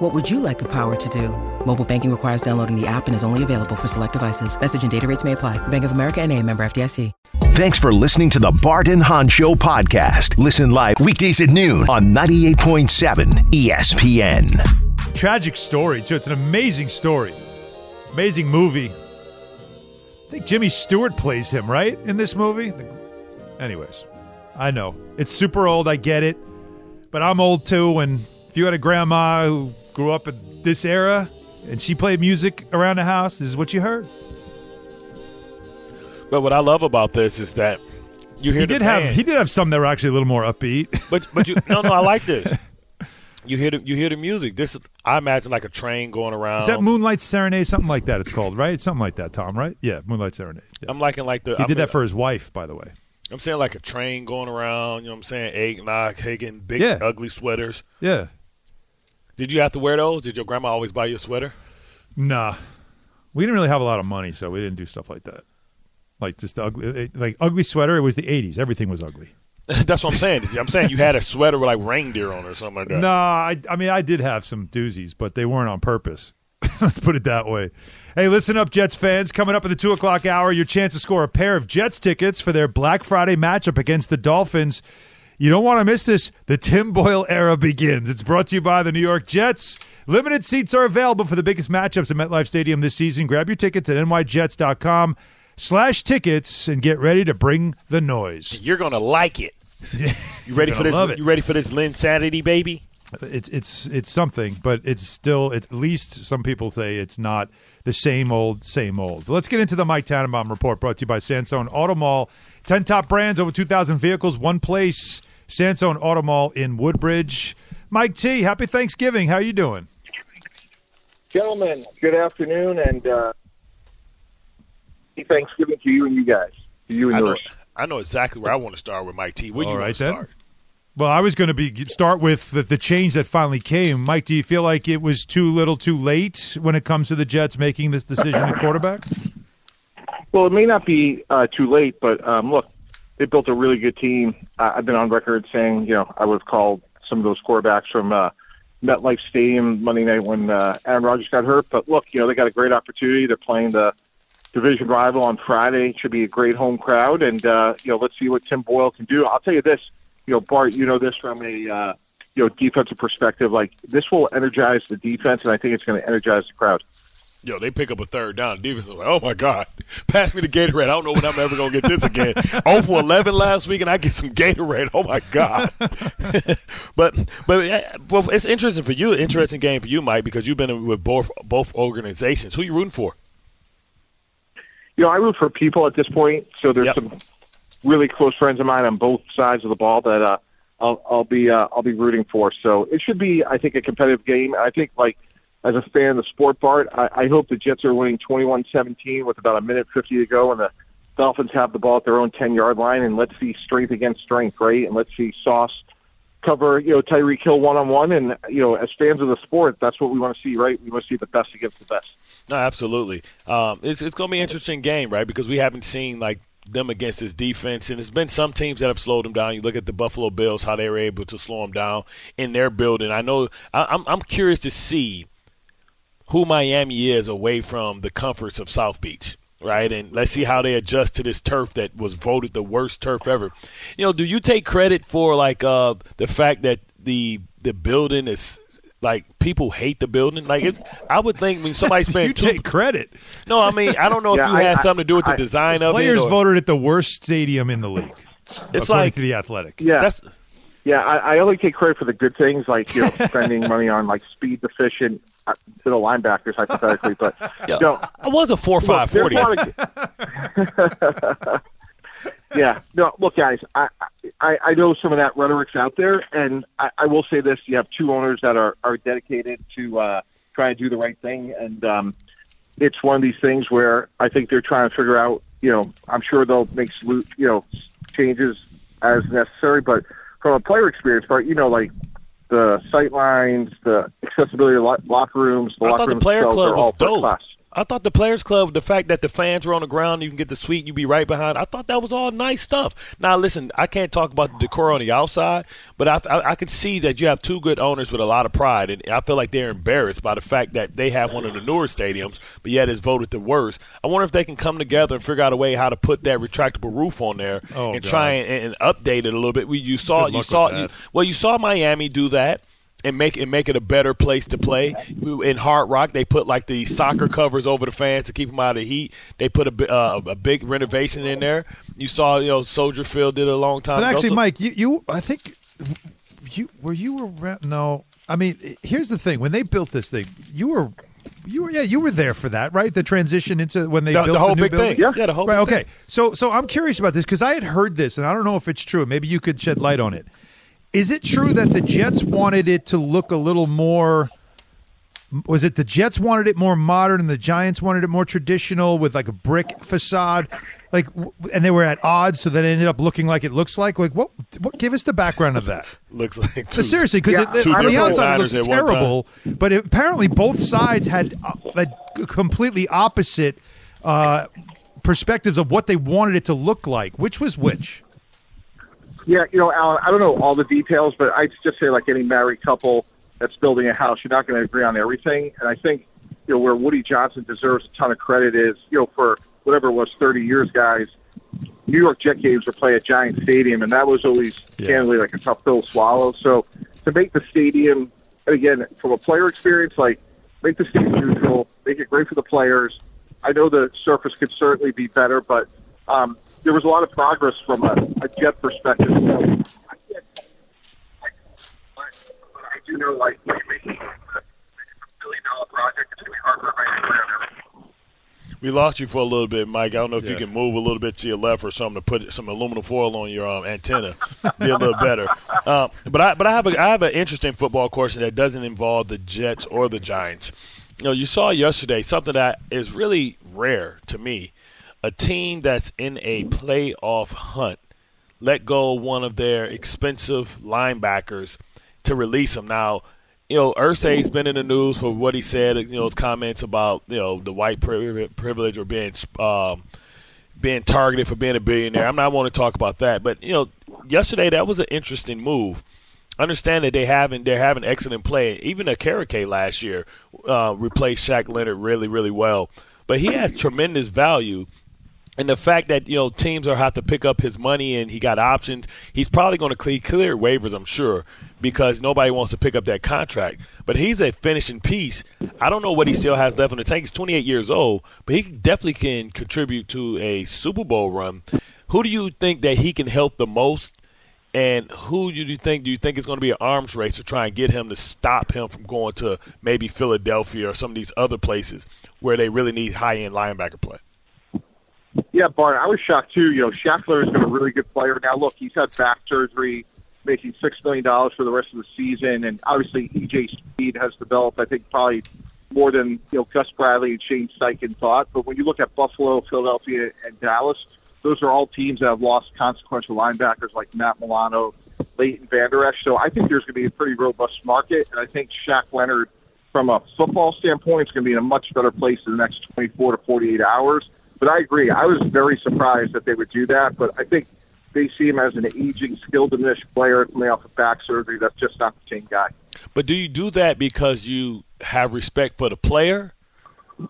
What would you like the power to do? Mobile banking requires downloading the app and is only available for select devices. Message and data rates may apply. Bank of America N.A. member FDIC. Thanks for listening to the Bart and Hahn Show podcast. Listen live weekdays at noon on 98.7 ESPN. Tragic story, too. It's an amazing story. Amazing movie. I think Jimmy Stewart plays him, right, in this movie? Anyways, I know. It's super old. I get it. But I'm old, too. And if you had a grandma who grew up in this era and she played music around the house, this is what you heard. But what I love about this is that you hear he did have some that were actually a little more upbeat. But I like this. You hear the music. This is, I imagine, like a train going around. Is that Moonlight Serenade, something like that? It's called, right? It's something like that, Tom, right? Yeah, Moonlight Serenade. Yeah. I'm liking like the. He did that for his wife, by the way. I'm saying like a train going around. You know what I'm saying? Eggnog, Hagen, big ugly sweaters. Yeah. Did you have to wear those? Did your grandma always buy you a sweater? Nah, we didn't really have a lot of money, so we didn't do stuff like that. Like just the ugly, like ugly sweater. It was the 80s. Everything was ugly. That's what I'm saying. I'm saying you had a sweater with like reindeer on or something like that. No, I mean I did have some doozies, but they weren't on purpose. Let's put it that way. Hey, listen up, Jets fans. Coming up at the 2 o'clock hour, your chance to score a pair of Jets tickets for their Black Friday matchup against the Dolphins. You don't want to miss this. The Tim Boyle era begins. It's brought to you by the New York Jets. Limited seats are available for the biggest matchups at MetLife Stadium this season. Grab your tickets at nyjets.com/tickets and get ready to bring the noise. You're gonna like it. You ready for this? Love it. You ready for this Linsanity, baby? It's something, but it's still, at least some people say, it's not the same old. But let's get into the Mike Tannenbaum report, brought to you by Sansone Auto Mall. 10 top brands, over 2,000 vehicles, one place. Sansone Auto Mall in Woodbridge. Mike T, happy Thanksgiving. How are you doing, gentlemen? Good afternoon, and Thanksgiving to you and you guys. To you and yours. I know exactly where I want to start with Mike T. Where do you want to start? Well, I was going to start with the change that finally came. Mike, do you feel like it was too little too late when it comes to the Jets making this decision at quarterback? Well, it may not be too late, but look, they built a really good team. I've been on record saying, I would have called some of those quarterbacks from MetLife Stadium Monday night when Aaron Rodgers got hurt. But look, they got a great opportunity. They're playing the division rival on Friday. Should be a great home crowd, and let's see what Tim Boyle can do. I'll tell you this, Bart, this from a defensive perspective. Like, this will energize the defense, and I think it's going to energize the crowd. They pick up a third down. Defense is like, oh my God, pass me the Gatorade. I don't know when I'm ever going to get this again. 0-11 last week, and I get some Gatorade. Oh my God. but it's interesting for you. Interesting game for you, Mike, because you've been with both organizations. Who you rooting for? I root for people at this point, so there's some really close friends of mine on both sides of the ball that I'll be rooting for. So it should be, I think, a competitive game. I think, like, as a fan of the sport, Bart, I hope the Jets are winning 21-17 with about 1:50 to go, and the Dolphins have the ball at their own 10-yard line, and let's see strength against strength, right? And let's see Sauce cover, Tyreek Hill one-on-one, and, as fans of the sport, that's what we want to see, right? We want to see the best against the best. No, absolutely. It's going to be an interesting game, right, because we haven't seen, like, them against this defense, and it's been some teams that have slowed them down. You look at the Buffalo Bills, how they were able to slow them down in their building. I know I'm curious to see who Miami is away from the comforts of South Beach, right, and let's see how they adjust to this turf that was voted the worst turf ever. Do you take credit for, like, the fact that the building is – like, people hate the building? Like, I would think when somebody spent you take credit. No, I mean, I don't know if you had something to do with the design of it. Players voted it the worst stadium in the league. It's like to the Athletic. Yeah, I only take credit for the good things, like, spending money on, like, speed deficient middle linebackers, hypothetically. But I was a 4.5 40. Yeah. No, look, guys, I know some of that rhetoric's out there, and I will say this. You have two owners that are dedicated to trying to do the right thing, and it's one of these things where I think they're trying to figure out you know, I'm sure they'll make changes as necessary. But from a player experience part, you know, like the sight lines, the accessibility of locker rooms, the locker rooms themselves are all first class. I thought the Players Club, the fact that the fans were on the ground, you can get the suite, you be right behind. I thought that was all nice stuff. Now, listen, I can't talk about the decor on the outside, but I can see that you have two good owners with a lot of pride, and I feel like they're embarrassed by the fact that they have one of the newer stadiums, but yet it's voted the worst. I wonder if they can come together and figure out a way how to put that retractable roof on there try and update it a little bit. You saw Miami do that. And make it a better place to play. In Hard Rock, they put like the soccer covers over the fans to keep them out of the heat. They put a big renovation in there. You saw, Soldier Field did it a long time ago. But actually, Mike, here's the thing: when they built this thing, you were there for that, right? The transition into when they built the whole big building. Yeah, the whole right, big thing. So I'm curious about this because I had heard this, and I don't know if it's true. Maybe you could shed light on it. Is it true that the Jets wanted it to look a little more – was it the Jets wanted it more modern and the Giants wanted it more traditional with like a brick facade? Like, and they were at odds, so that it ended up looking like it looks like? Like, what? Give us the background of that. Looks like two, seriously, because on the outside it looks terrible, but apparently both sides had a completely opposite perspectives of what they wanted it to look like. Which was which? Yeah, Alan, I don't know all the details, but I'd just say like any married couple that's building a house, you're not going to agree on everything. And I think, where Woody Johnson deserves a ton of credit is, for whatever it was, 30 years, guys, New York Jet games were played at Giant Stadium, and that was always candidly like a tough pill to swallow. So to make the stadium, again, from a player experience, like make the stadium neutral, make it great for the players. I know the surface could certainly be better, but there was a lot of progress from a Jet perspective. So I do know, like, when you're making a $1 billion project, it's going to be hard for my career. We lost you for a little bit, Mike. I don't know if you can move a little bit to your left or something to put some aluminum foil on your antenna, be a little better. But I have an interesting football question that doesn't involve the Jets or the Giants. You saw yesterday something that is really rare to me. A team that's in a playoff hunt let go one of their expensive linebackers to release him. Now, Irsay's been in the news for what he said, his comments about, the white privilege or being targeted for being a billionaire. I'm not want to talk about that. But, yesterday that was an interesting move. Understand that they're having excellent play. Even Akereke last year replaced Shaq Leonard really, really well. But he has tremendous value. And the fact that, teams are have to pick up his money and he got options, he's probably going to clear waivers, I'm sure, because nobody wants to pick up that contract. But he's a finishing piece. I don't know what he still has left in the tank. He's 28 years old, but he definitely can contribute to a Super Bowl run. Who do you think that he can help the most? And who do you think is going to be an arms race to try and get him to stop him from going to maybe Philadelphia or some of these other places where they really need high-end linebacker play? Yeah, Bart, I was shocked too. Shackler has been a really good player. Now, look, he's had back surgery, making $6 million for the rest of the season, and obviously E.J. Speed has developed, I think, probably more than Gus Bradley and Shane Steichen thought. But when you look at Buffalo, Philadelphia, and Dallas, those are all teams that have lost consequential linebackers like Matt Milano, Leighton Vander Esch. So I think there's going to be a pretty robust market, and I think Shaq Leonard, from a football standpoint, is going to be in a much better place in the next 24 to 48 hours. But I agree. I was very surprised that they would do that, but I think they see him as an aging, skill-diminished player coming off of back surgery. That's just not the same guy. But do you do that because you have respect for the player?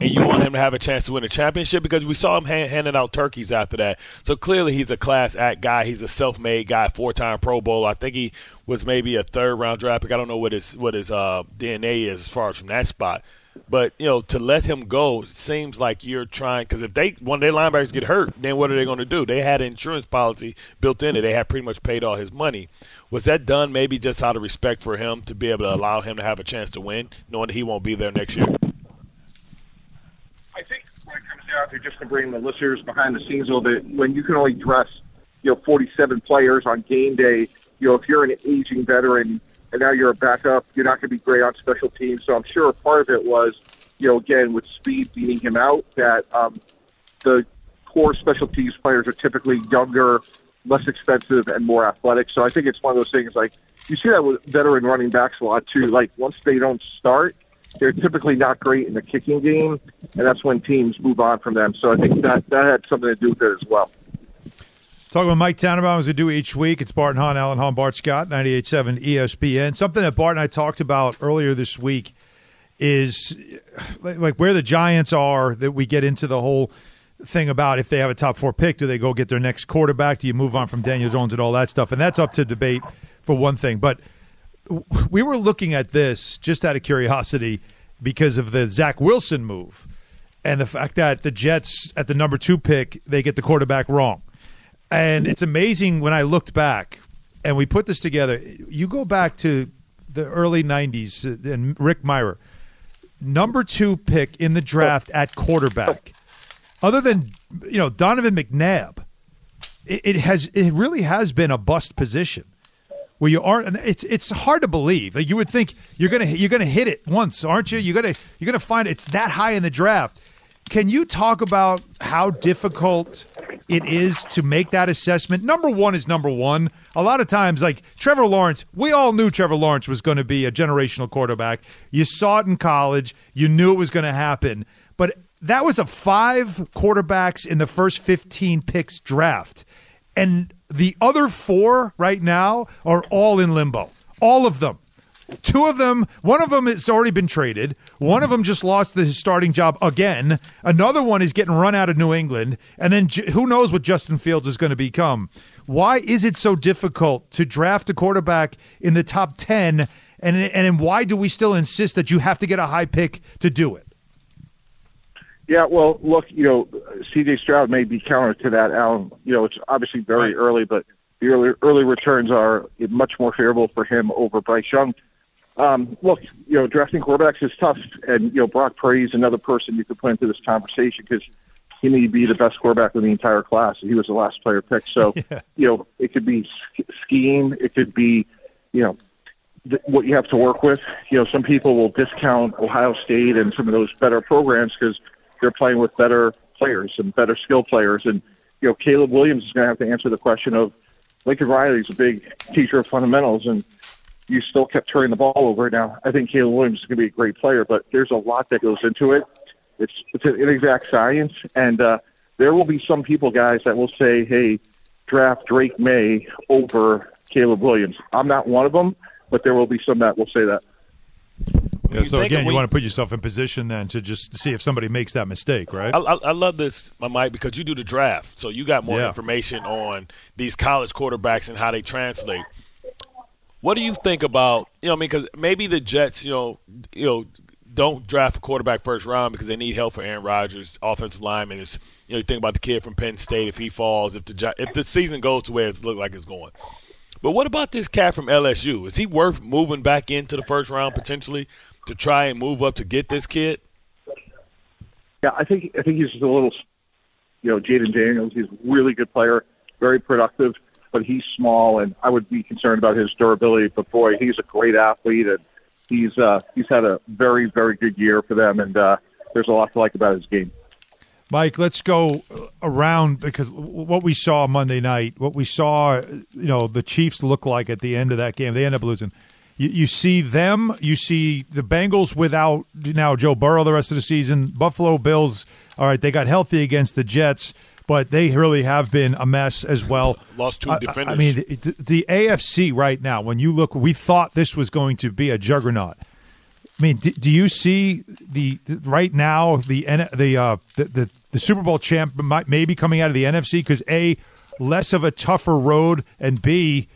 And you want him to have a chance to win a championship because we saw him handing out turkeys after that. So clearly he's a class act guy. He's a self-made guy, four-time Pro Bowler. I think he was maybe a third-round draft pick. I don't know what his DNA is as far as from that spot. But, to let him go, it seems like you're trying – because if one of their linebackers get hurt, then what are they going to do? They had an insurance policy built in it. They had pretty much paid all his money. Was that done maybe just out of respect for him to be able to allow him to have a chance to win, knowing that he won't be there next year? I think when it comes down to just to bring the listeners behind the scenes a little bit, when you can only dress, 47 players on game day, if you're an aging veteran and now you're a backup, you're not going to be great on special teams. So I'm sure part of it was, again, with Speed beating him out, that the core specialties players are typically younger, less expensive, and more athletic. So I think it's one of those things, like, you see that with veteran running backs a lot, too. Like, once they don't start, they're typically not great in the kicking game, and that's when teams move on from them. So I think that had something to do with it as well. Talking with Mike Tannenbaum, as we do each week. It's Bart and Hahn, Alan Hahn, Bart Scott, 98.7 ESPN. Something that Bart and I talked about earlier this week is, like, where the Giants are, that we get into the whole thing about if they have a top 4 pick, do they go get their next quarterback? Do you move on from Daniel Jones and all that stuff? And that's up to debate for one thing. But we were looking at this just out of curiosity because of the Zach Wilson move and the fact that the Jets at the number 2 pick, they get the quarterback wrong. And it's amazing when I looked back and we put this together. You go back to the early 90s and Rick Meyer, number 2 pick in the draft at quarterback. Other than, you know, Donovan McNabb, it really has been a bust position where you aren't. It's hard to believe. Like, you would think you're gonna hit it once, aren't you? You're gonna find it's that high in the draft. Can you talk about how difficult it is to make that assessment? Number 1 is number 1. A lot of times, like Trevor Lawrence, we all knew Trevor Lawrence was going to be a generational quarterback. You saw it in college. You knew it was going to happen. But that was a 5 quarterbacks in the first 15 picks draft. And the other 4 right now are all in limbo. All of them. 2 of them, one of them has already been traded. One of them just lost his starting job again. Another one is getting run out of New England. And then who knows what Justin Fields is going to become. Why is it so difficult to draft a quarterback in the top 10? And why do we still insist that you have to get a high pick to do it? Yeah, well, look, you know, C.J. Stroud may be counter to that, Alan. You know, it's obviously very early, but the early returns are much more favorable for him over Bryce Young. Look, you know, drafting quarterbacks is tough, and, you know, Brock Purdy's another person you could put into this conversation because he may be the best quarterback in the entire class. He was the last player picked. So, you know, it could be scheme. It could be, you know, what you have to work with. You know, some people will discount Ohio State and some of those better programs because they're playing with better players and better skill players. And, you know, Caleb Williams is going to have to answer the question of, Lincoln Riley's a big teacher of fundamentals, and you still kept turning the ball over. Now, I think Caleb Williams is going to be a great player, but there's a lot that goes into it. It's an inexact science, and there will be some people, guys, that will say, hey, draft Drake May over Caleb Williams. I'm not one of them, but there will be some that will say that. Yeah, so, again, you want to put yourself in position then to just see if somebody makes that mistake, right? I love this, Mike, because you do the draft. So you got more information on these college quarterbacks and how they translate. What do you think about, you know, I mean, because maybe the Jets, you know, don't draft a quarterback first round because they need help for Aaron Rodgers, offensive lineman. Is, you know, you think about the kid from Penn State, if he falls, if the season goes to where it looks like it's going. But what about this cat from LSU? Is he worth moving back into the first round potentially to try and move up to get this kid? Yeah, I think he's just a little, you know, Jaden Daniels. He's a really good player, very productive, but he's small, and I would be concerned about his durability. But boy, he's a great athlete, and he's had a very, very good year for them, and there's a lot to like about his game. Mike, let's go around because what we saw Monday night, what we saw, you know, the Chiefs look like at the end of that game, they end up losing. You see them, you see the Bengals without now Joe Burrow the rest of the season, Buffalo Bills, all right, they got healthy against the Jets, but they really have been a mess as well. Lost 2 defenders. I mean, the AFC right now, when you look, we thought this was going to be a juggernaut. I mean, do you see the Super Bowl champ maybe coming out of the NFC because A, less of a tougher road, and B,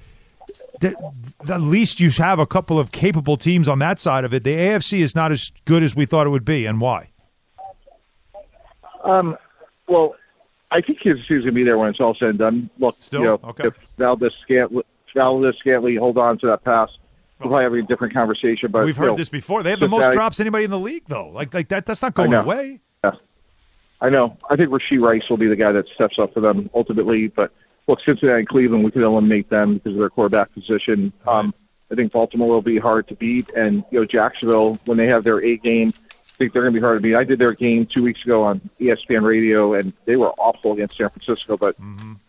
at least you have a couple of capable teams on that side of it. The AFC is not as good as we thought it would be, and why? Well, I think Kansas City's going to be there when it's all said and done. Look, still? You know, okay. If Valdez Scantling hold on to that pass, we'll probably having a different conversation. But we've heard this before. They have the most drops anybody in the league, though. Like that's not going away. Yeah. I know. I think Rasheed Rice will be the guy that steps up for them ultimately. But look, Cincinnati and Cleveland, we could eliminate them because of their quarterback position. Right. I think Baltimore will be hard to beat, and you know Jacksonville when they have their A game, think they're going to be hard to beat. I did their game 2 weeks ago on ESPN radio, and they were awful against San Francisco. But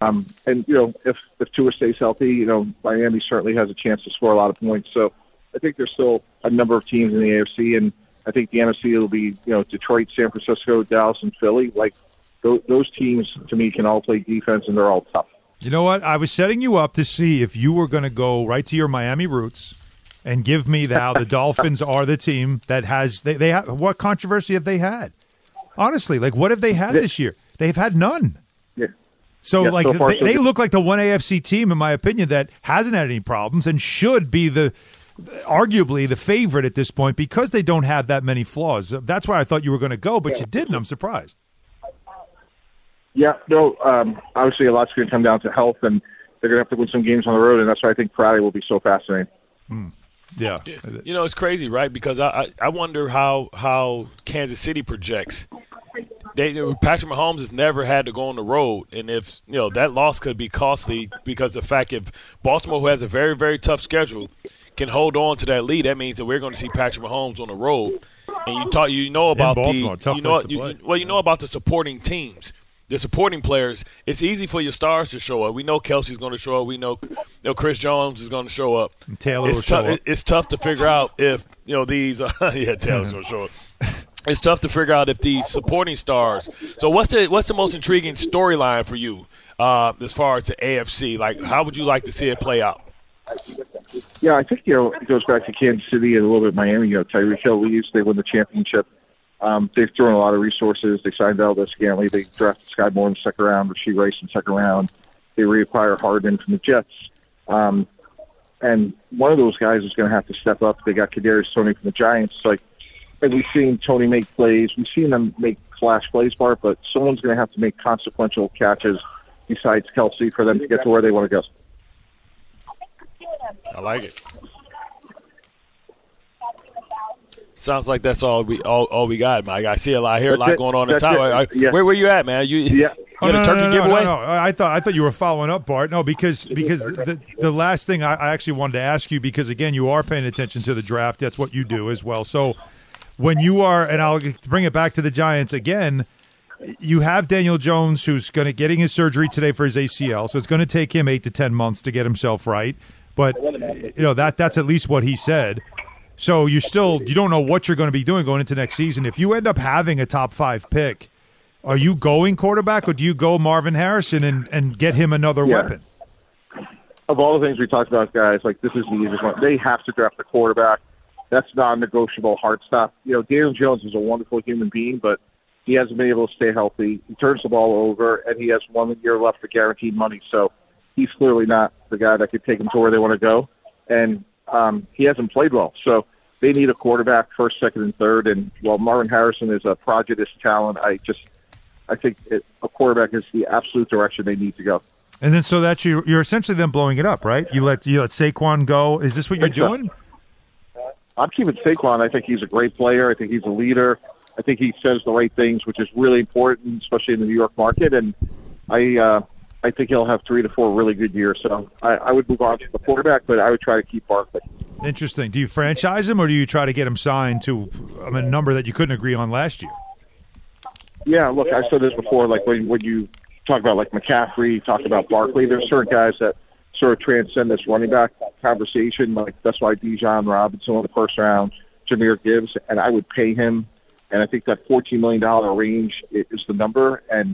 and you know, if Tua stays healthy, you know, Miami certainly has a chance to score a lot of points. So I think there's still a number of teams in the AFC, and I think the NFC will be, you know, Detroit, San Francisco, Dallas, and Philly. Like those teams, to me, can all play defense, and they're all tough. You know what? I was setting you up to see if you were going to go right to your Miami roots and give me how the Dolphins are the team that has they have, what controversy have they had? Honestly, like what have they had this year? They've had none. Yeah. So like so far, they look like the one AFC team, in my opinion, that hasn't had any problems and should be the arguably the favorite at this point because they don't have that many flaws. That's why I thought you were going to go, but you didn't. I'm surprised. Yeah, no, obviously a lot's going to come down to health, and they're going to have to win some games on the road, and that's why I think Friday will be so fascinating. Mm. Yeah. You know, it's crazy, right? Because I wonder how Kansas City projects. Patrick Mahomes has never had to go on the road, and if you know that loss could be costly because the fact if Baltimore, who has a very, very tough schedule, can hold on to that lead, that means that we're going to see Patrick Mahomes on the road. And you know about the supporting teams. The supporting players, it's easy for your stars to show up. We know Kelsey's going to show up. We know, Chris Jones is going to show up. And Taylor will show up. It's tough to figure out if, you know, these Taylor's going to show up. It's tough to figure out if these supporting stars. So what's the most intriguing storyline for you as far as the AFC? Like, how would you like to see it play out? Yeah, I think, you know, it goes back to Kansas City and a little bit Miami. You know, Tyreek Hill leaves. They win the championship. They've thrown a lot of resources. They signed Valdez Scantley. They drafted Sky Moore in the second round, Rasheed Rice in the second round. They reacquire Harden from the Jets. And one of those guys is going to have to step up. They got Kadarius Toney from the Giants. Like, and we've seen Toney make plays. We've seen them make flash plays, Bart, but someone's going to have to make consequential catches besides Kelsey for them to get to where they want to go. I like it. Sounds like that's all we got, Mike. I see a lot going on in time. Where were you at, man? You had a turkey giveaway? No. I thought you were following up, Bart. No, because the last thing I actually wanted to ask you, because again, you are paying attention to the draft. That's what you do as well. So when you are, and I'll bring it back to the Giants again. You have Daniel Jones, who's going to getting his surgery today for his ACL, so it's going to take him 8 to 10 months to get himself right. But you know that's at least what he said. So you don't know what you're going to be doing going into next season. If you end up having a top 5 pick, are you going quarterback or do you go Marvin Harrison and get him another weapon? Of all the things we talked about, guys, like this is the easiest one. They have to draft the quarterback. That's non-negotiable, hard stop. You know, Daniel Jones is a wonderful human being, but he hasn't been able to stay healthy. He turns the ball over, and he has 1 year left for guaranteed money. So he's clearly not the guy that could take them to where they want to go. And he hasn't played well, so they need a quarterback first, second, and third. And while Marvin Harrison is a prodigious talent, I think a quarterback is the absolute direction they need to go. And then, so that you're essentially then blowing it up, right? You let Saquon go. Is this what you're doing? I'm keeping Saquon. I think he's a great player. I think he's a leader. I think he says the right things, which is really important, especially in the New York market. And I think he'll have 3 to 4 really good years. So I would move on to the quarterback, but I would try to keep Barkley. Interesting. Do you franchise him or do you try to get him signed to a number that you couldn't agree on last year? Yeah, look, I said this before. Like when you talk about like McCaffrey, talk about Barkley, there's certain guys that sort of transcend this running back conversation. Like that's why Bijan Robinson in the first round, Jahmyr Gibbs, and I would pay him. And I think that $14 million range is the number. And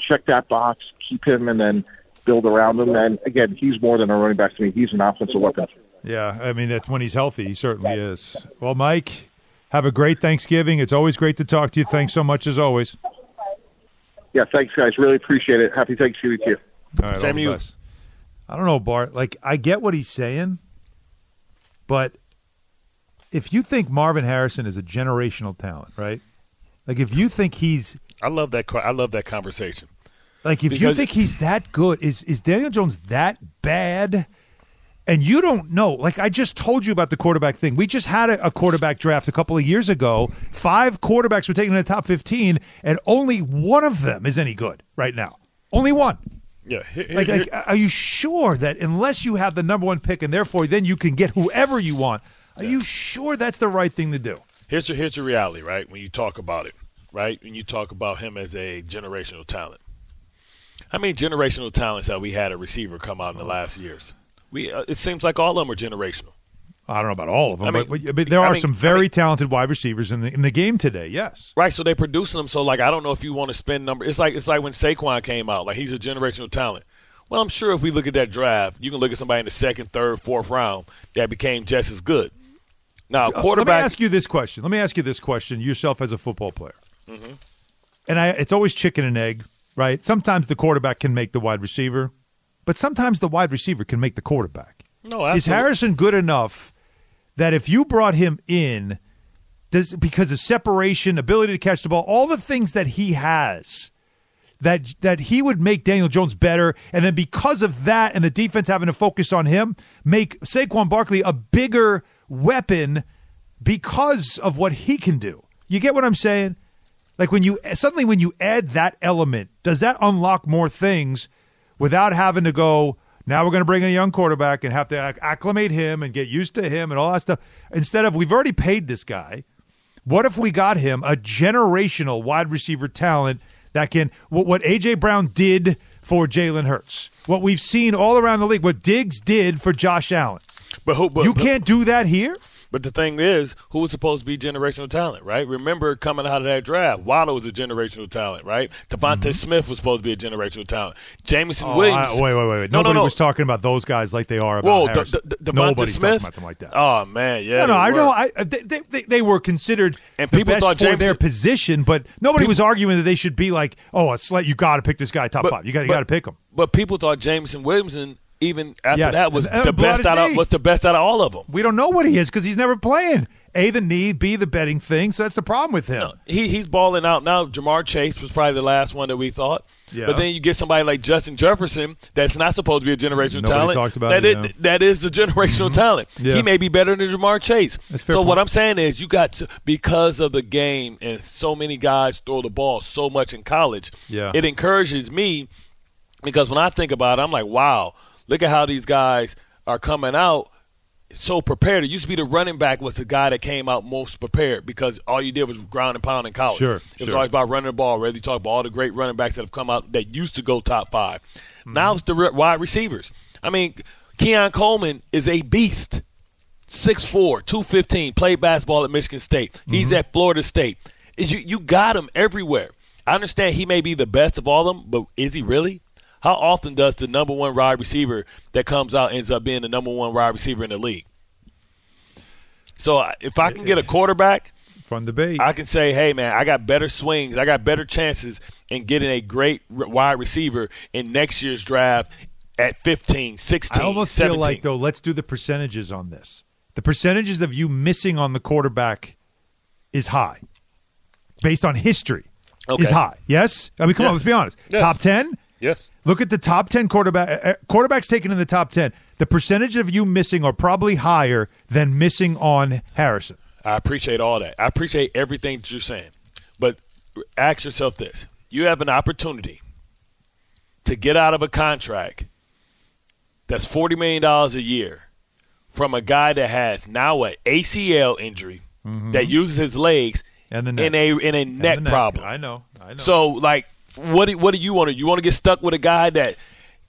check that box, keep him, and then build around him. And, again, he's more than a running back to me. He's an offensive weapon. Yeah, I mean, that's when he's healthy, he certainly is. Well, Mike, have a great Thanksgiving. It's always great to talk to you. Thanks so much as always. Yeah, thanks, guys. Really appreciate it. Happy Thanksgiving to you. All right, same to you. I don't know, Bart. Like, I get what he's saying, but if you think Marvin Harrison is a generational talent, right? Like, if you think he's – I love that conversation. Like, if you think he's that good, is Daniel Jones that bad? And you don't know. Like, I just told you about the quarterback thing. We just had a quarterback draft a couple of years ago. 5 quarterbacks were taken in the top 15, and only one of them is any good right now. Only one. Yeah. Are you sure that unless you have the number 1 pick and therefore then you can get whoever you want, are you sure that's the right thing to do? here's the reality, right? When you talk about it, right? When you talk about him as a generational talent. How many generational talents have we had a receiver come out in the last years? It seems like all of them are generational. I don't know about all of them, but there are some very talented wide receivers in the game today. Yes, right. So they're producing them. So like, I don't know if you want to spend number. It's like when Saquon came out. Like he's a generational talent. Well, I'm sure if we look at that draft, you can look at somebody in the second, third, fourth round that became just as good. Now, quarterback. Let me ask you this question. Yourself as a football player, mm-hmm. and it's always chicken and egg, right? Sometimes the quarterback can make the wide receiver, but sometimes the wide receiver can make the quarterback. No, absolutely. Is Harrison good enough? That if you brought him in, because of separation, ability to catch the ball, all the things that he has, that he would make Daniel Jones better, and then because of that and the defense having to focus on him, make Saquon Barkley a bigger weapon because of what he can do. You get what I'm saying? Like when you add that element, does that unlock more things without having to go, now we're going to bring in a young quarterback and have to acclimate him and get used to him and all that stuff. Instead of, we've already paid this guy, what if we got him a generational wide receiver talent that can – what A.J. Brown did for Jalen Hurts, what we've seen all around the league, what Diggs did for Josh Allen. But you can't do that here? But the thing is, who was supposed to be generational talent, right? Remember coming out of that draft, Waddle was a generational talent, right? Devontae mm-hmm. Smith was supposed to be a generational talent. Jameson Williams. Wait. Nobody was talking about those guys like they are about Harrison. Nobody's Smith? Talking about them like that. Oh, man, yeah. They were considered and the best for their position, but nobody was arguing that they should be like, you got to pick this guy top five. You got to pick him. But people thought Jameson Williamson, even after that, was the best out of all of them. We don't know what he is because he's never playing. A, the knee, B, the betting thing. So that's the problem with him. No, he's balling out now. Jamar Chase was probably the last one that we thought. Yeah. But then you get somebody like Justin Jefferson that's not supposed to be a generational talent. Talked about that is the generational mm-hmm. talent. Yeah. He may be better than Jamar Chase. What I'm saying is you got to, because of the game and so many guys throw the ball so much in college, it encourages me because when I think about it, I'm like, wow. Look at how these guys are coming out so prepared. It used to be the running back was the guy that came out most prepared because all you did was ground and pound in college. It was always about running the ball. You talk about all the great running backs that have come out that used to go top five. Mm-hmm. Now it's the wide receivers. I mean, Keon Coleman is a beast. 6'4", 215, played basketball at Michigan State. Mm-hmm. He's at Florida State. You got him everywhere. I understand he may be the best of all of them, but is he really? How often does the number one wide receiver that comes out ends up being the number one wide receiver in the league? So if I can get a quarterback, fun debate. I can say, hey, man, I got better swings. I got better chances in getting a great wide receiver in next year's draft at 15, 16, I almost 17. Feel like, though, let's do the percentages on this. The percentages of you missing on the quarterback is high based on history. Okay. Is high. Yes? I mean, come on, let's be honest. Yes. Top 10? Yes. Look at the top 10 quarterbacks taken in the top 10. The percentage of you missing are probably higher than missing on Harrison. I appreciate all that. I appreciate everything that you're saying. But ask yourself this. You have an opportunity to get out of a contract that's $40 million a year from a guy that has now an ACL injury mm-hmm. that uses his legs and the neck. in a neck problem. I know. So, like, What do you want to do? You want to get stuck with a guy that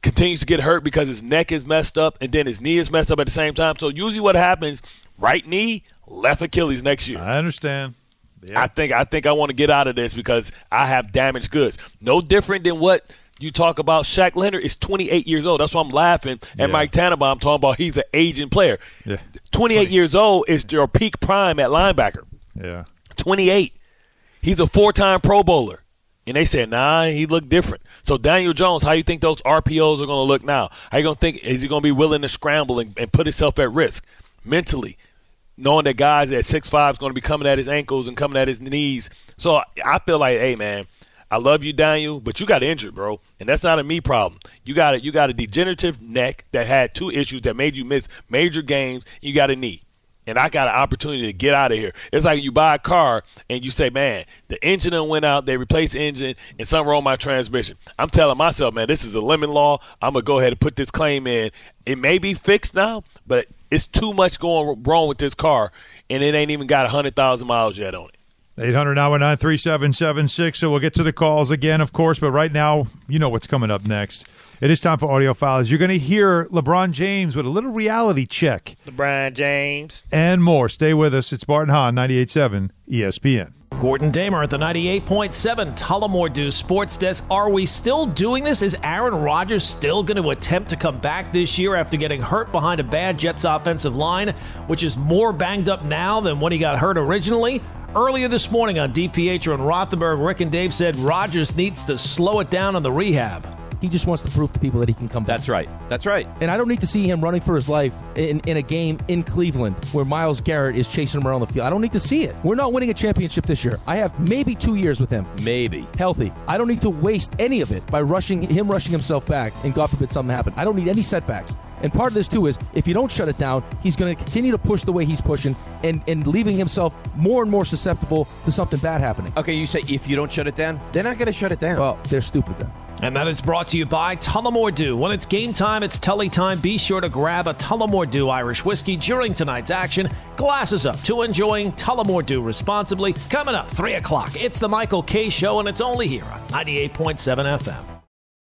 continues to get hurt because his neck is messed up and then his knee is messed up at the same time? So usually what happens, right knee, left Achilles next year. I understand. Yeah. I think I want to get out of this because I have damaged goods. No different than what you talk about. Shaq Leonard is 28 years old. That's why I'm laughing at Mike Tannenbaum talking about he's an aging player. Yeah. 28 years old is your peak prime at linebacker. Yeah. 28. He's a four-time Pro Bowler. And they said, nah, he looked different. So Daniel Jones, how you think those RPOs are going to look now? How you going to think, is he going to be willing to scramble and put himself at risk mentally, knowing that guys at 6'5" is going to be coming at his ankles and coming at his knees? So I feel like, hey, man, I love you, Daniel, but you got injured, bro, and that's not a me problem. You got a degenerative neck that had two issues that made you miss major games. You got a knee. and I got an opportunity to get out of here. It's like you buy a car and you say, man, the engine went out, they replaced the engine, and something wrong with my transmission. I'm telling myself, man, this is a lemon law. I'm going to go ahead and put this claim in. It may be fixed now, but it's too much going wrong with this car, and it ain't even got 100,000 miles yet on it. 800-919-3776. So we'll get to the calls again, of course, but right now, you know what's coming up next. It is time for Audio Files. You're going to hear LeBron James with a little reality check. LeBron James. And more. Stay with us. It's Bart and Hahn, 98.7 ESPN. Gordon Damer at the 98.7 Tullamore Dew Sports Desk. Are we still doing this? Is Aaron Rodgers still going to attempt to come back this year after getting hurt behind a bad Jets offensive line, which is more banged up now than when he got hurt originally? Earlier this morning on DPH and Rothenberg, Rick and Dave said Rodgers needs to slow it down on the rehab. He just wants to prove to people that he can come back. That's right. That's right. And I don't need to see him running for his life in a game in Cleveland where Myles Garrett is chasing him around the field. I don't need to see it. We're not winning a championship this year. I have maybe 2 years with him. Maybe. Healthy. I don't need to waste any of it by rushing himself back and God forbid something happen. I don't need any setbacks. And part of this, too, is if you don't shut it down, he's going to continue to push the way he's pushing and leaving himself more and more susceptible to something bad happening. Okay, you say if you don't shut it down, they're not going to shut it down. Well, they're stupid then. And that is brought to you by Tullamore Dew. When it's game time, it's Tully time. Be sure to grab a Tullamore Dew Irish whiskey during tonight's action. Glasses up to enjoying Tullamore Dew responsibly. Coming up, 3 o'clock, it's the Michael Kay Show, and it's only here on 98.7 FM.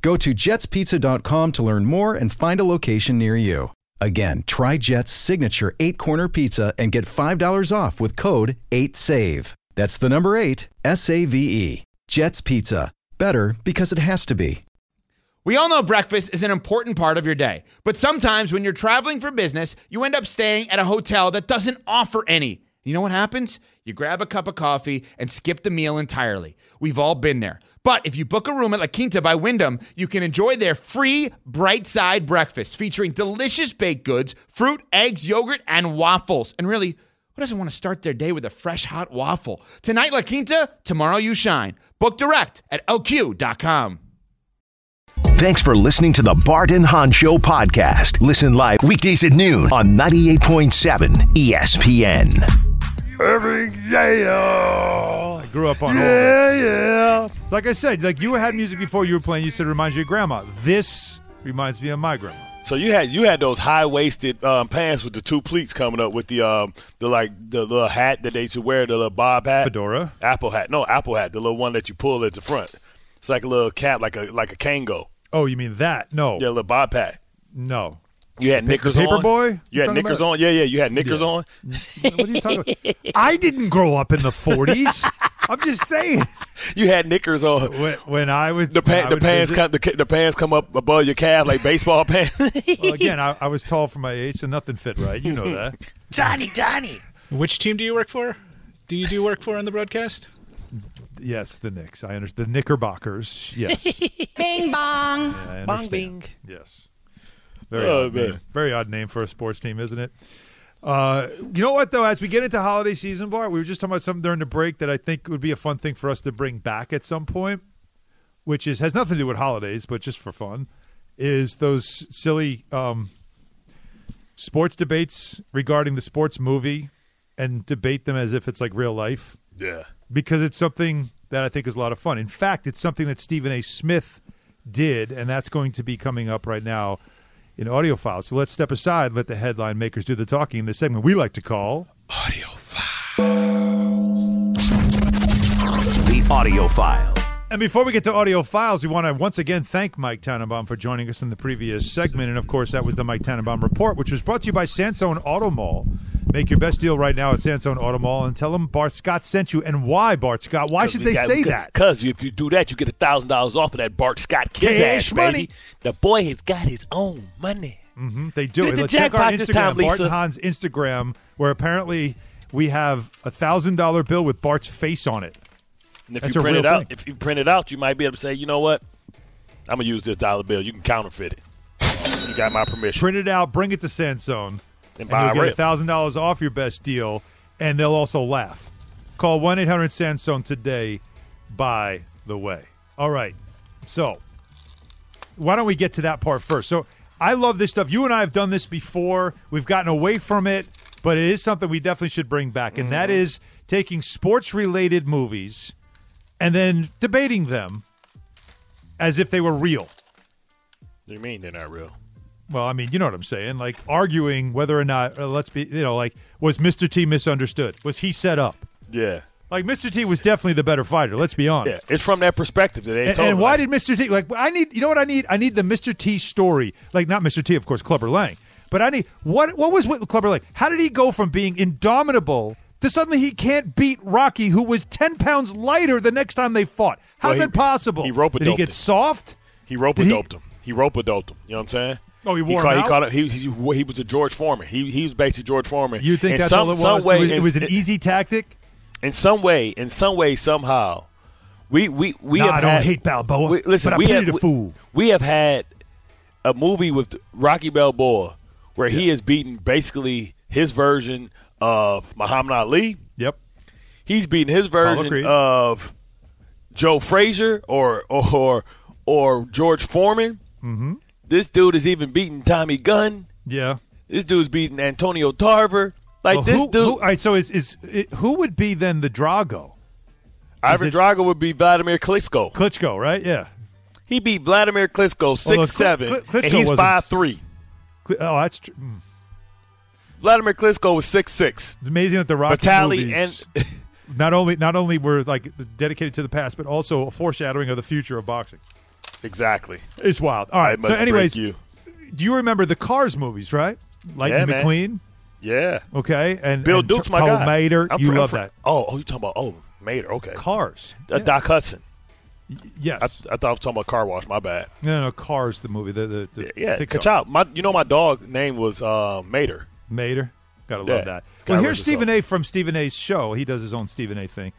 Go to jetspizza.com to learn more and find a location near you. Again, try Jet's signature 8-corner pizza and get $5 off with code 8SAVE. That's the number 8, S-A-V-E. Jet's Pizza. Better because it has to be. We all know breakfast is an important part of your day, but sometimes when you're traveling for business, you end up staying at a hotel that doesn't offer any. You know what happens? You grab a cup of coffee and skip the meal entirely. We've all been there. But if you book a room at La Quinta by Wyndham, you can enjoy their free Bright Side breakfast featuring delicious baked goods, fruit, eggs, yogurt, and waffles. And really, who doesn't want to start their day with a fresh, hot waffle? Tonight, La Quinta, tomorrow you shine. Book direct at LQ.com. Thanks for listening to the Bart and Hahn Show podcast. Listen live weekdays at noon on 98.7 ESPN. Every day, I grew up on all this. Yeah. Like I said, like you had music before you were playing. You said it reminds you of grandma. This reminds me of my grandma. So you had those high waisted pants with the two pleats coming up with the little hat that they used to wear, the little bob hat, fedora, apple hat, the little one that you pull at the front. It's like a little cap, like a Kango. Oh, you mean that? No, yeah, little bob hat. No. You had knickers on? Paperboy? You had knickers on? Yeah, you had knickers on? What are you talking about? I didn't grow up in the 40s. I'm just saying. You had knickers on. When I would the pants come up above your calf like baseball pants. Well, again, I was tall for my age, so nothing fit right. You know that. Johnny. Which team do you work for? Do you do work for on the broadcast? Yes, the Knicks. I understand. The Knickerbockers. Yes. Bing bong. Yeah, bong bing. Yes. Very odd name for a sports team, isn't it? You know what, though? As we get into holiday season, Bart, we were just talking about something during the break that I think would be a fun thing for us to bring back at some point, which has nothing to do with holidays, but just for fun, is those silly sports debates regarding the sports movie and debate them as if it's like real life. Yeah. Because it's something that I think is a lot of fun. In fact, it's something that Stephen A. Smith did, and that's going to be coming up right now in Audio Files. So let's step aside, let the headline makers do the talking in this segment we like to call Audio Files. The Audio File. And before we get to Audio Files, we want to once again thank Mike Tannenbaum for joining us in the previous segment. And, of course, that was the Mike Tannenbaum Report, which was brought to you by Sansone Auto Mall. Make your best deal right now at Sansone Auto Mall and tell them Bart Scott sent you. And why, Bart Scott? Why should they say that? Because if you do that, you get $1,000 off of that Bart Scott kid's ass, baby. The boy has got his own money. Mm-hmm, they do. Let's check our Instagram, Bart and Hahn's Instagram, where apparently we have a $1,000 bill with Bart's face on it. And if you print it out, you might be able to say, you know what? I'm going to use this dollar bill. You can counterfeit it. You got my permission. Print it out. Bring it to Sansone. And buy you'll get $1,000 off your best deal. And they'll also laugh. Call 1-800-SANSONE today, by the way. All right. So why don't we get to that part first? So I love this stuff. You and I have done this before. We've gotten away from it. But it is something we definitely should bring back. And that is taking sports-related movies and then debating them as if they were real. What do you mean they're not real? Well, I mean, you know what I'm saying. Like, arguing whether or not, was Mr. T misunderstood? Was he set up? Yeah. Like, Mr. T was definitely the better fighter. Let's be honest. Yeah, it's from that perspective that they told. And why did Mr. T, you know what I need? I need the Mr. T story. Like, not Mr. T, of course, Clubber Lang. But I need, what was with Clubber Lang? How did he go from being indomitable to suddenly he can't beat Rocky, who was 10 pounds lighter the next time they fought? How's that possible? He rope-a-doped him. Did he get soft? He rope-a-doped him. You know what I'm saying? Oh, he wore him out? He was a George Foreman. He was basically George Foreman. You think that's all it was? It was an easy tactic? In some way, somehow. I don't hate Balboa, but I pitied a fool. We have had a movie with Rocky Balboa where he is beating basically his version of Muhammad Ali. Yep. He's beating his version of Joe Frazier or George Foreman. Mm-hmm. This dude is even beating Tommy Gunn. Yeah. This dude's beating Antonio Tarver. All right, so who would be then the Drago? Drago would be Vladimir Klitschko. Klitschko, right? Yeah. He beat Vladimir Klitschko 6'7", and he's 5'3". Oh, that's true. Vladimir Klitschko was 6'6". It's amazing that the Rocky movies not only were like dedicated to the past, but also a foreshadowing of the future of boxing. Exactly. It's wild. All right. So anyways, do you remember the Cars movies, right? Lightning McQueen? Man. Yeah. Okay. And Bill Duke's my guy. Mater. You love that. Oh, you're talking about Mater. Okay. Cars. Doc Hudson. Yes. I thought I was talking about Car Wash. My bad. No. Cars, the movie. The Kachow. My dog's name was Mater. Mater. Gotta love that. Well, here's Stephen A. from Stephen A.'s show. He does his own Stephen A. thing.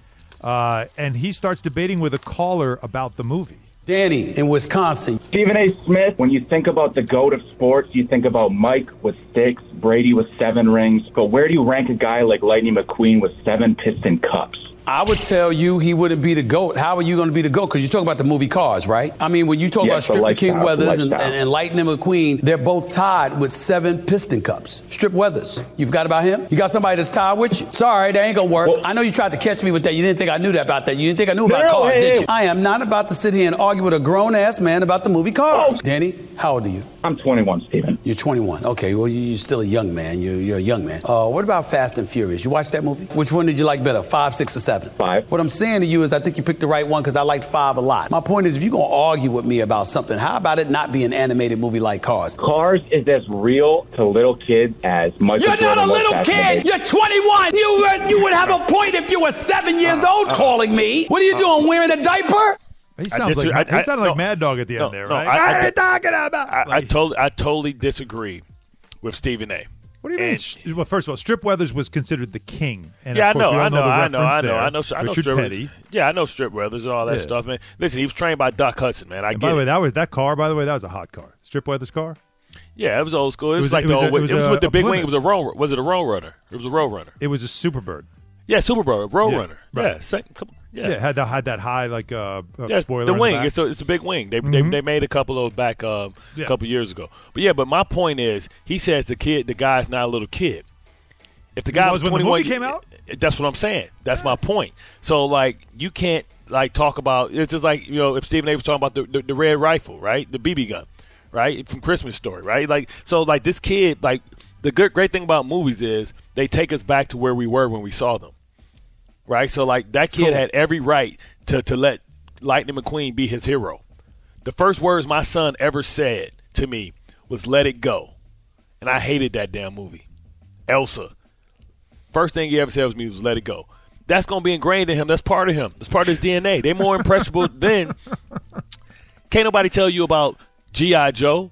And he starts debating with a caller about the movie. Danny in Wisconsin. Stephen A. Smith, when you think about the GOAT of sports, you think about Mike with 6, Brady with 7 rings. But where do you rank a guy like Lightning McQueen with 7 Piston Cups? I would tell you he wouldn't be the GOAT. How are you going to be the GOAT? Because you talk about the movie Cars, right? I mean, when you talk about Strip the King Weathers and Lightning McQueen, they're both tied with 7 Piston Cups. Strip Weathers. You forgot about him? You got somebody that's tied with you? Sorry, that ain't going to work. Well, I know you tried to catch me with that. You didn't think I knew about that. You didn't think I knew about Cars, did you? I am not about to sit here and argue with a grown-ass man about the movie Cars. Oh. Danny, how old are you? I'm 21, Stephen. You're 21. Okay, well, you're still a young man. You're a young man. What about Fast and Furious? You watched that movie? Which one did you like better, 5, 6, or 7? 5. What I'm saying to you is I think you picked the right one because I liked 5 a lot. My point is if you're going to argue with me about something, how about it not be an animated movie like Cars? Cars is as real to little kids as Michael Jordan. You're not a little kid. You're 21. You would have a point if you were 7 years old calling me. What are you doing, wearing a diaper? He sounds like Mad Dog at the end there, right? I totally disagree with Stephen A. What do you mean? Well, first of all, Strip Weathers was considered the king. And yeah, I know. Richard Petty. Yeah, I know Strip Weathers and all that stuff, man. Listen, he was trained by Doc Hudson, man. By the way, that was a hot car. Strip Weathers' car? Yeah, it was old school. It was with the big wing. It was a road. Was it a road runner? It was a road runner. It was a Superbird. Yeah, Superbird, road runner. Yeah, come on. Yeah, it had that high like spoiler. The wing, it's a big wing. They made a couple of back a couple years ago. But my point is, he says the guy's not a little kid. If the guy was 21, when the movie came out. That's what I'm saying. That's my point. So like you can't like talk about it's just like if Stephen A. was talking about the red rifle, right, the BB gun, right from Christmas Story, right, like this kid like the great thing about movies is they take us back to where we were when we saw them. Right, so like that kid had every right to let Lightning McQueen be his hero. The first words my son ever said to me was, "Let it go." And I hated that damn movie. Elsa. First thing he ever said to me was, "Let it go." That's going to be ingrained in him. That's part of him. That's part of his DNA. They're more impressionable than – can't nobody tell you about G.I. Joe.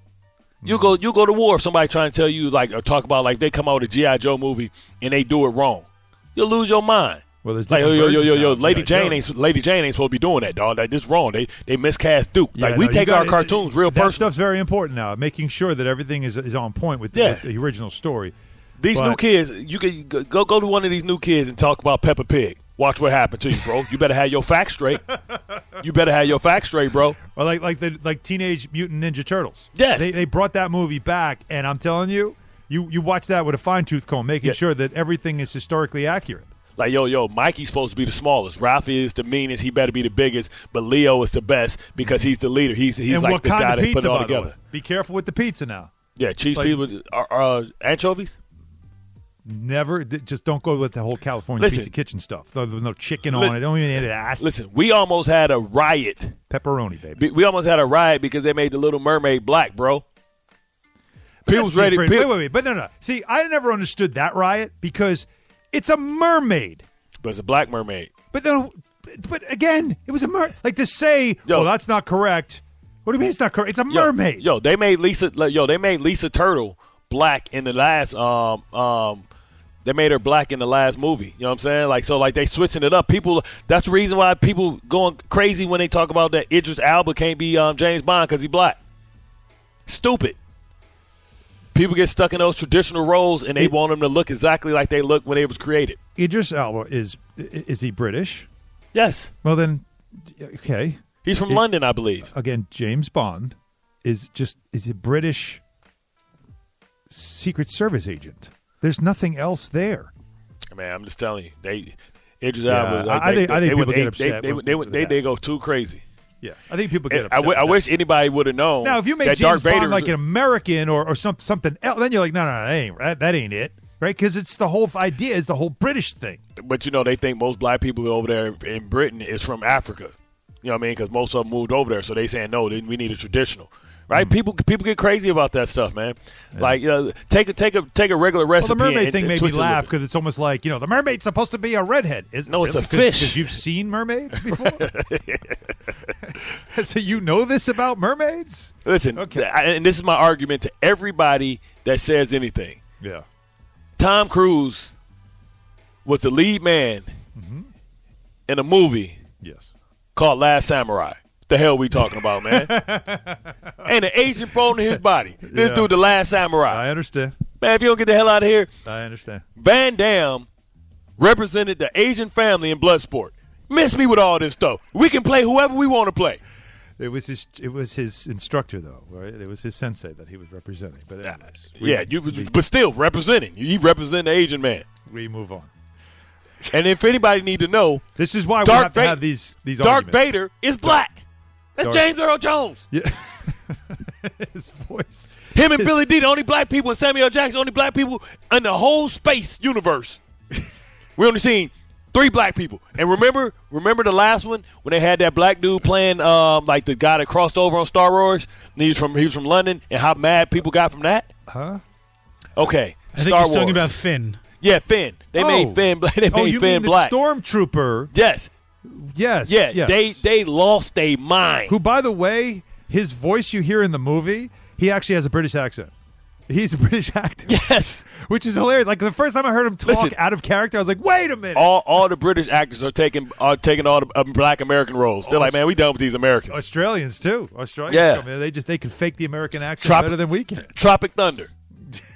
You go to war if somebody trying to tell you, like, or talk about, like, they come out with a G.I. Joe movie and they do it wrong. You'll lose your mind. Well, there's like, yo, Lady Jane ain't supposed to be doing that, dog. Like, this is wrong. They miscast Duke. Yeah, like, we take our cartoons real personal. That stuff's very important now, making sure that everything is on point with the original story. These new kids, you can go to one of these new kids and talk about Peppa Pig. Watch what happened to you, bro. You better have your facts straight. Bro. Or like Teenage Mutant Ninja Turtles. Yes. They brought that movie back, and I'm telling you, you watch that with a fine-tooth comb, making sure that everything is historically accurate. Like, yo, Mikey's supposed to be the smallest. Ralphie is the meanest. He better be the biggest. But Leo is the best because he's the leader. He's like the guy that put it all together. Be careful with the pizza now. Yeah, cheese pizza. Are anchovies? Never. Just don't go with the whole California pizza kitchen stuff. There was no chicken on it. Don't even eat that. Listen, we almost had a riot. Pepperoni, baby. We almost had a riot because they made The Little Mermaid black, bro. People's ready. Wait. But no. See, I never understood that riot because it's a mermaid. But it's a black mermaid. But again, it was a mermaid. Like to say, well, that's not correct. What do you mean it's not correct? It's a mermaid. They made Lisa Turtle black in the last They made her black in the last movie. You know what I'm saying? Like, so, like, they switching it up. People, that's the reason why people going crazy when they talk about that Idris Elba can't be James Bond because he's black. Stupid. People get stuck in those traditional roles, and they want them to look exactly like they look when they was created. Idris Elba, is he British? Yes. Well, then, okay. He's from London, I believe. Again, James Bond is a British Secret Service agent. There's nothing else there. I mean, I'm just telling you, I think people get upset. They go too crazy. Yeah, I think people get upset. I wish anybody would have known. Now, if you made James Bond like an American or something else, then you're like, no, that ain't it, right? Because it's the whole idea is the whole British thing. But you know, they think most black people over there in Britain is from Africa. You know what I mean? Because most of them moved over there, so they saying no, then we need a traditional. Right, people get crazy about that stuff, man. Yeah. Like, take a regular recipe. Well, the mermaid thing made me laugh because it's almost like, you know, the mermaid's supposed to be a redhead. It's a fish. Because you've seen mermaids before, so you know this about mermaids. Listen, okay, and this is my argument to everybody that says anything. Yeah, Tom Cruise was the lead man in a movie. Yes, called Last Samurai. The hell we talking about, man? And an Asian bone in his body. This dude, the Last Samurai. I understand. Man, if you don't get the hell out of here. I understand. Van Damme represented the Asian family in Bloodsport. Miss me with all this stuff. We can play whoever we want to play. It was his instructor, though, right? It was his sensei that he was representing. But anyways, but still representing. You represent the Asian man. We move on. And if anybody need to know, this is why we have to have these arguments. Darth Vader is black. That's James Earl Jones. Yeah. His voice. Him and Billy D, the only black people, and Samuel Jackson, the only black people in the whole space universe. We only seen 3 black people. And remember the last one when they had that black dude playing like the guy that crossed over on Star Wars? And he was from London, and how mad people got from that? Huh? Okay. I think he's talking about Finn. Yeah, Finn. They made Finn black. They made Finn black. The Stormtrooper. Yes. Yes. Yeah, yes. They lost their mind. Who, by the way, his voice you hear in the movie, he actually has a British accent. He's a British actor. Yes. Which is hilarious. Like, the first time I heard him talk out of character, I was like, wait a minute. All the British actors are taking all the black American roles. They're like, man, we done with these Americans. Australians, too. Australians, man, they can fake the American accent better than we can. Tropic Thunder.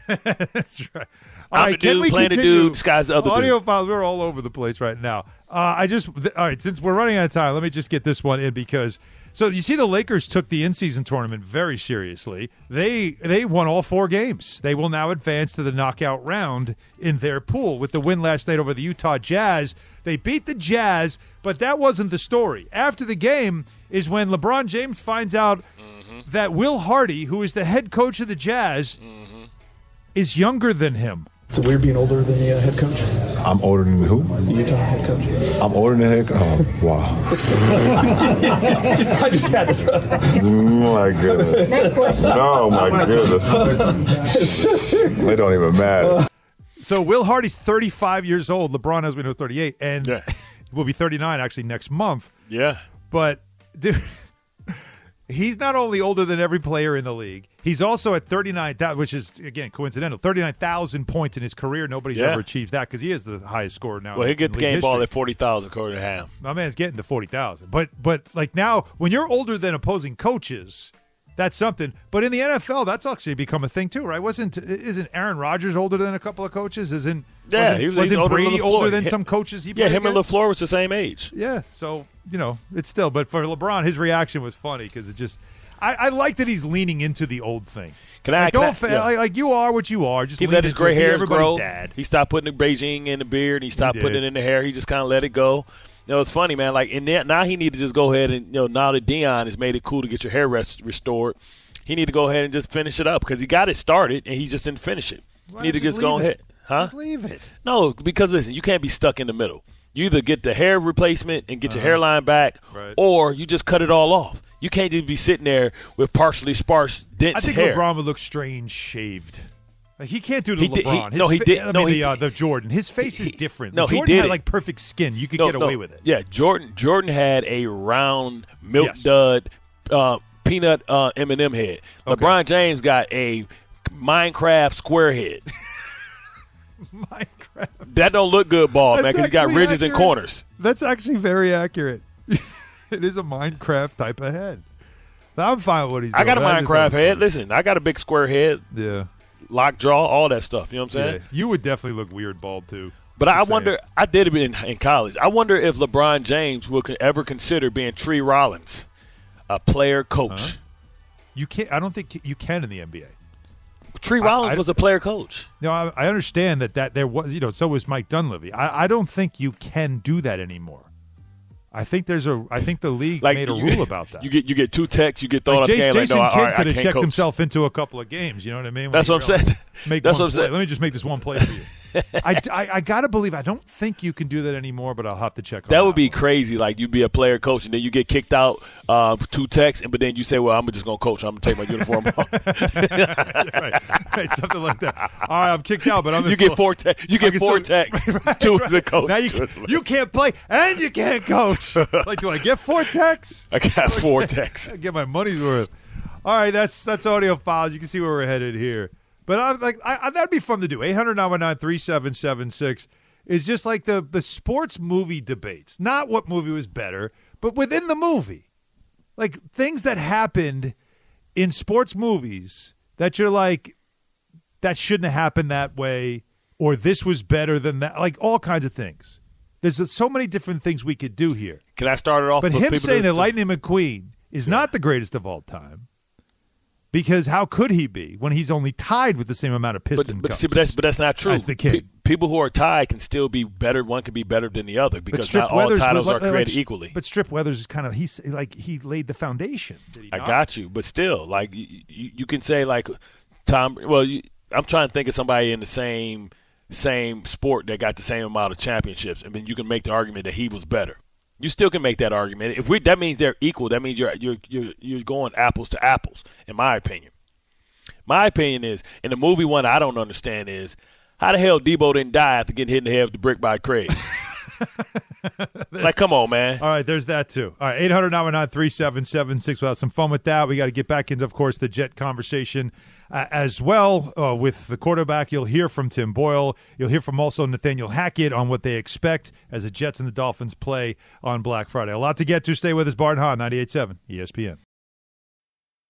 That's right. I'm the dude, playing the dude, Sky's the other dude. Audio files, we're all over the place right now. All right, since we're running out of time, let me just get this one in because, so you see the Lakers took the in-season tournament very seriously. They won all 4 games. They will now advance to the knockout round in their pool with the win last night over the Utah Jazz. They beat the Jazz, but that wasn't the story. After the game is when LeBron James finds out that Will Hardy, who is the head coach of the Jazz, is younger than him. So we're being older than the head coach? I'm older than who? Utah head coach. I'm older than the head coach? Oh, wow. I just had to. My goodness. Next question. Oh, my goodness. It don't even matter. So Will Hardy's 35 years old. LeBron, as we know, is 38. And will be 39, actually, next month. Yeah. But, dude, he's not only older than every player in the league, he's also at 39,000, which is, again, coincidental, 39,000 points in his career. Nobody's ever achieved that because he is the highest scorer now. Well, he'll get the game ball at 40,000, according to Ham. My man's getting to 40,000. But like, now, when you're older than opposing coaches, that's something. But in the NFL, that's actually become a thing, too, right? Isn't Aaron Rodgers older than a couple of coaches? Wasn't Brady older than some coaches he played against? Yeah, him and LaFleur was the same age. Yeah, so, you know, it's still. But for LeBron, his reaction was funny because it just – I like that he's leaning into the old thing. Like, you are what you are. Just he let his gray hairs grow. Dad. He stopped putting the Beijing in the beard. He stopped putting it in the hair. He just kind of let it go. You know, it's funny, man. Like, and now he need to just go ahead and, you know, now that Deion has made it cool to get your hair restored, he need to go ahead and just finish it up because he got it started and he just didn't finish it. He need to just go ahead. Huh? Just leave it. No, because listen, you can't be stuck in the middle. You either get the hair replacement and get your hairline back, or you just cut it all off. You can't just be sitting there with partially sparse, dense hair. I think LeBron would look strange shaved. He can't do the LeBron. No, he didn't. The Jordan. His face is different. No, Jordan had like perfect skin. You could get away with it. Yeah, Jordan had a round milk dud peanut M&M head. Okay. LeBron James got a Minecraft square head. Minecraft. That don't look good, man, because you got ridges and corners. That's actually very accurate. It is a Minecraft type of head. I'm fine with what he's doing. I got a Minecraft head. Listen, I got a big square head. Yeah. Lock jaw, all that stuff. You know what I'm saying? Yeah, you would definitely look weird bald too. But I wonder. I did it in college. I wonder if LeBron James will ever consider being Tree Rollins, a player coach. Huh? You can't. I don't think you can in the NBA. Tree Rollins was a player coach. No, I understand that there was. You know, so was Mike Dunleavy. I don't think you can do that anymore. I think the league made a rule about that. You get two texts, you get thrown up game. Jason Kidd could have checked himself into a couple of games. You know what I mean? That's what I'm saying. Let me just make this one play for you. I gotta believe. I don't think you can do that anymore, but I'll have to check. That would be crazy. Like, you'd be a player coach and then you get kicked out two texts, but then you say, "Well, I'm just gonna coach. I'm gonna take my uniform off." Right, something like that. All right, I'm kicked out, but I'm. You get four texts. Two as a coach. Now you can't play and you can't coach. Like, do I get four texts? I got four texts. I get my money's worth. All right, that's audio files. You can see where we're headed here. But that'd be fun to do. 800-919-3776 is just like the sports movie debates. Not what movie was better, but within the movie. Like, things that happened in sports movies that you're like, that shouldn't have happened that way, or this was better than that. Like, all kinds of things. There's so many different things we could do here. Can I start it off? But him saying that Lightning McQueen is not the greatest of all time, because how could he be when he's only tied with the same amount of Piston Cups? But that's not true. As the king. People who are tied can still be better. One can be better than the other because not all titles are created equally. But Strip Weathers is kind of he laid the foundation. Did he not? I got you, but still, like you can say like Tom. Well, I'm trying to think of somebody in the same sport that got the same amount of championships. I mean, you can make the argument that he was better. You still can make that argument. That means they're equal. That means you're going apples to apples, in my opinion. My opinion is, and the movie one I don't understand is, how the hell Debo didn't die after getting hit in the head with the brick by Craig? Like, come on, man. All right, there's that too. All right, 800-919-3776. We'll have some fun with that. We got to get back into, of course, the Jet conversation as well with the quarterback. You'll hear from Tim Boyle. You'll hear from also Nathaniel Hackett on what they expect as the Jets and the Dolphins play on Black Friday. A lot to get to. Stay with us. Bart and Hahn, 98.7 ESPN.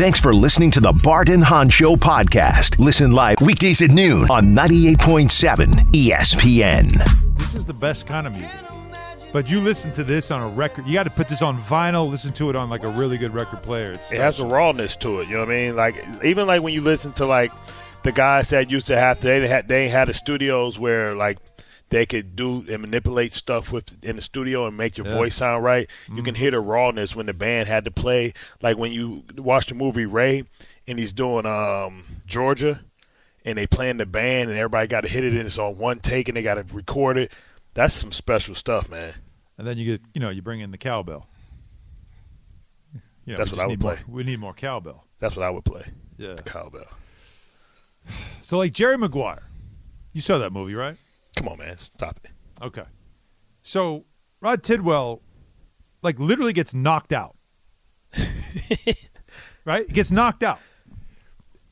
Thanks for listening to the Bart and Hahn Show podcast. Listen live weekdays at noon on 98.7 ESPN. This is the best kind of music. But you listen to this on a record. You got to put this on vinyl, listen to it on like a really good record player. It has a rawness to it, you know what I mean? Like, even like when you listen to like the guys that used to have, they had the studios where like they could do and manipulate stuff with in the studio and make your voice sound right. You can hear the rawness when the band had to play. Like when you watch the movie Ray and he's doing Georgia and they playing the band and everybody got to hit it and it's on one take and they got to record it. That's some special stuff, man. And then you get, you know, you bring in the cowbell. You know, that's what I would play. We need more cowbell. That's what I would play. Yeah, the cowbell. So, like Jerry Maguire, you saw that movie, right? Come on, man, stop it. Okay. So Rod Tidwell, like, literally gets knocked out. Right? He gets knocked out,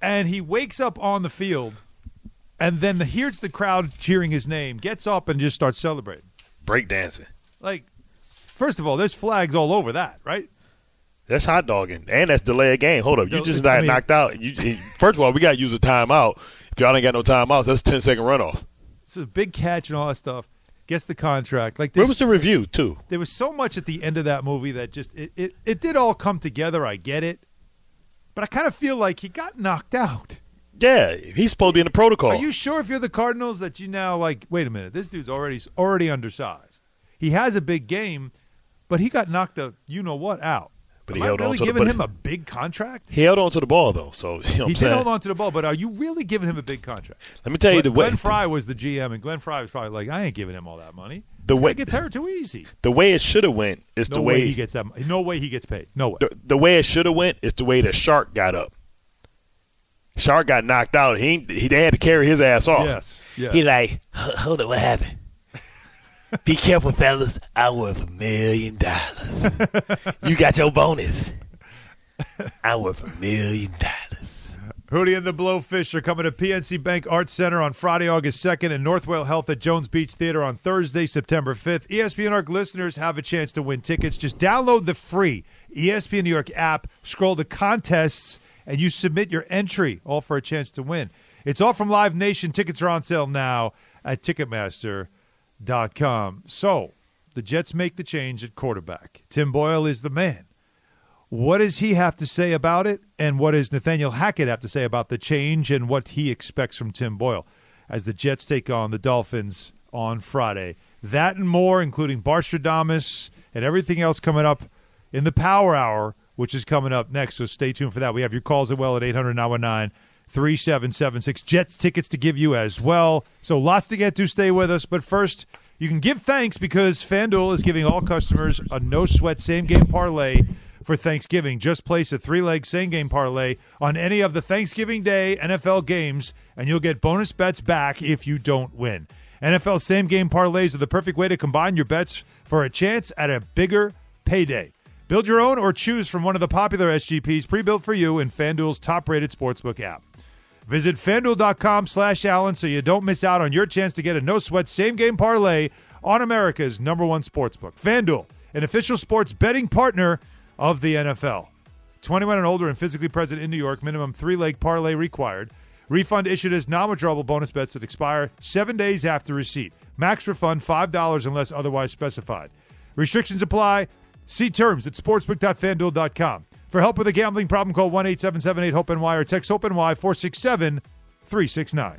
and he wakes up on the field. And then hears the crowd cheering his name, gets up and just starts celebrating. Breakdancing. Like, first of all, there's flags all over that, right? That's hot dogging, and that's delay of game. Hold up. You just got knocked out. First of all, we got to use a timeout. If y'all ain't got no timeouts, that's a 10-second runoff. It's a big catch and all that stuff. Gets the contract. Like, where was the review, too? There was so much at the end of that movie that just it did all come together. I get it. But I kind of feel like he got knocked out. Yeah, he's supposed to be in the protocol. Are you sure if you're the Cardinals that you now, like, wait a minute, this dude's already undersized. He has a big game, but he got knocked the you-know-what out. But he held on to the ball. Are you really giving him a big contract? He held on to the ball, though. So, you know what I'm saying? He did hold on to the ball, but are you really giving him a big contract? Let me tell you the way. Glenn Fry was the GM, and Glenn Fry was probably like, I ain't giving him all that money. This guy gets hurt too easy. The way it should have went is the way he gets that money. No way he gets paid. No way. The way it should have went is the way the shark got up. Shark got knocked out. They had to carry his ass off. Yes. Yeah. He like, hold on, what happened? Be careful, fellas. I'm worth $1 million. You got your bonus. I'm worth $1 million. Hootie and the Blowfish are coming to PNC Bank Arts Center on Friday, August 2nd, and Northwell Health at Jones Beach Theater on Thursday, September 5th. ESPN Arc listeners have a chance to win tickets. Just download the free ESPN New York app, scroll to contests, and you submit your entry, all for a chance to win. It's all from Live Nation. Tickets are on sale now at Ticketmaster.com. So, the Jets make the change at quarterback. Tim Boyle is the man. What does he have to say about it, and what does Nathaniel Hackett have to say about the change and what he expects from Tim Boyle as the Jets take on the Dolphins on Friday? That and more, including Barstradamus and everything else coming up in the Power Hour, which is coming up next, so stay tuned for that. We have your calls as well at 800-919-3776. Jets tickets to give you as well. So lots to get to. Stay with us. But first, you can give thanks because FanDuel is giving all customers a no-sweat same-game parlay for Thanksgiving. Just place a three-leg same-game parlay on any of the Thanksgiving Day NFL games, and you'll get bonus bets back if you don't win. NFL same-game parlays are the perfect way to combine your bets for a chance at a bigger payday. Build your own or choose from one of the popular SGPs pre-built for you in FanDuel's top-rated sportsbook app. Visit FanDuel.com/Allen so you don't miss out on your chance to get a no-sweat same-game parlay on America's #1 sportsbook. FanDuel, an official sports betting partner of the NFL. 21 and older and physically present in New York, minimum three-leg parlay required. Refund issued as non-withdrawable bonus bets that expire 7 days after receipt. Max refund $5 unless otherwise specified. Restrictions apply. See terms at sportsbook.fanduel.com. For help with a gambling problem, call 1-877-8-HOPE-NY or text HOPE-NY 467-369.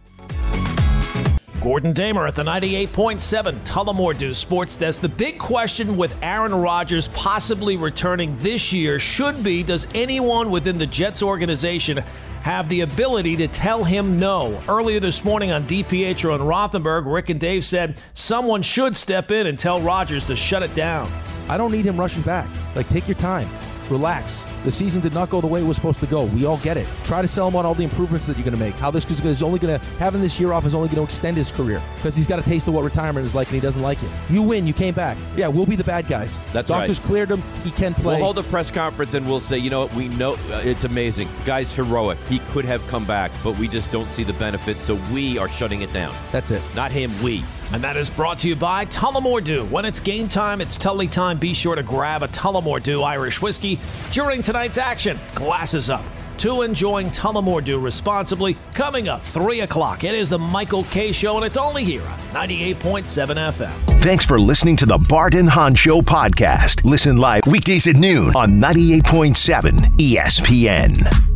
Gordon Damer at the 98.7 Tullamore Dew Sports Desk. The big question with Aaron Rodgers possibly returning this year should be, does anyone within the Jets organization have the ability to tell him no? Earlier this morning on DPH on Rothenberg, Rick and Dave said someone should step in and tell Rodgers to shut it down. I don't need him rushing back. Like, take your time. Relax. The season did not go the way it was supposed to go. We all get it. Try to sell him on all the improvements that you're going to make. How this is only going to, having this year off is only going to extend his career because he's got a taste of what retirement is like and he doesn't like it. You win. You came back. Yeah, we'll be the bad guys. That's right. Doctors cleared him. He can play. We'll hold a press conference and we'll say, you know what, we know it's amazing. Guy's heroic. He could have come back, but we just don't see the benefits, so we are shutting it down. That's it. Not him, we. And that is brought to you by Tullamore Dew. When it's game time, it's Tully time. Be sure to grab a Tullamore Dew Irish whiskey during tonight's action. Glasses up 2, enjoying Tullamore Dew responsibly. Coming up, 3 o'clock, it is the Michael K. Show, and it's only here on 98.7 FM. Thanks for listening to the Bart and Hahn Show podcast. Listen live weekdays at noon on 98.7 ESPN.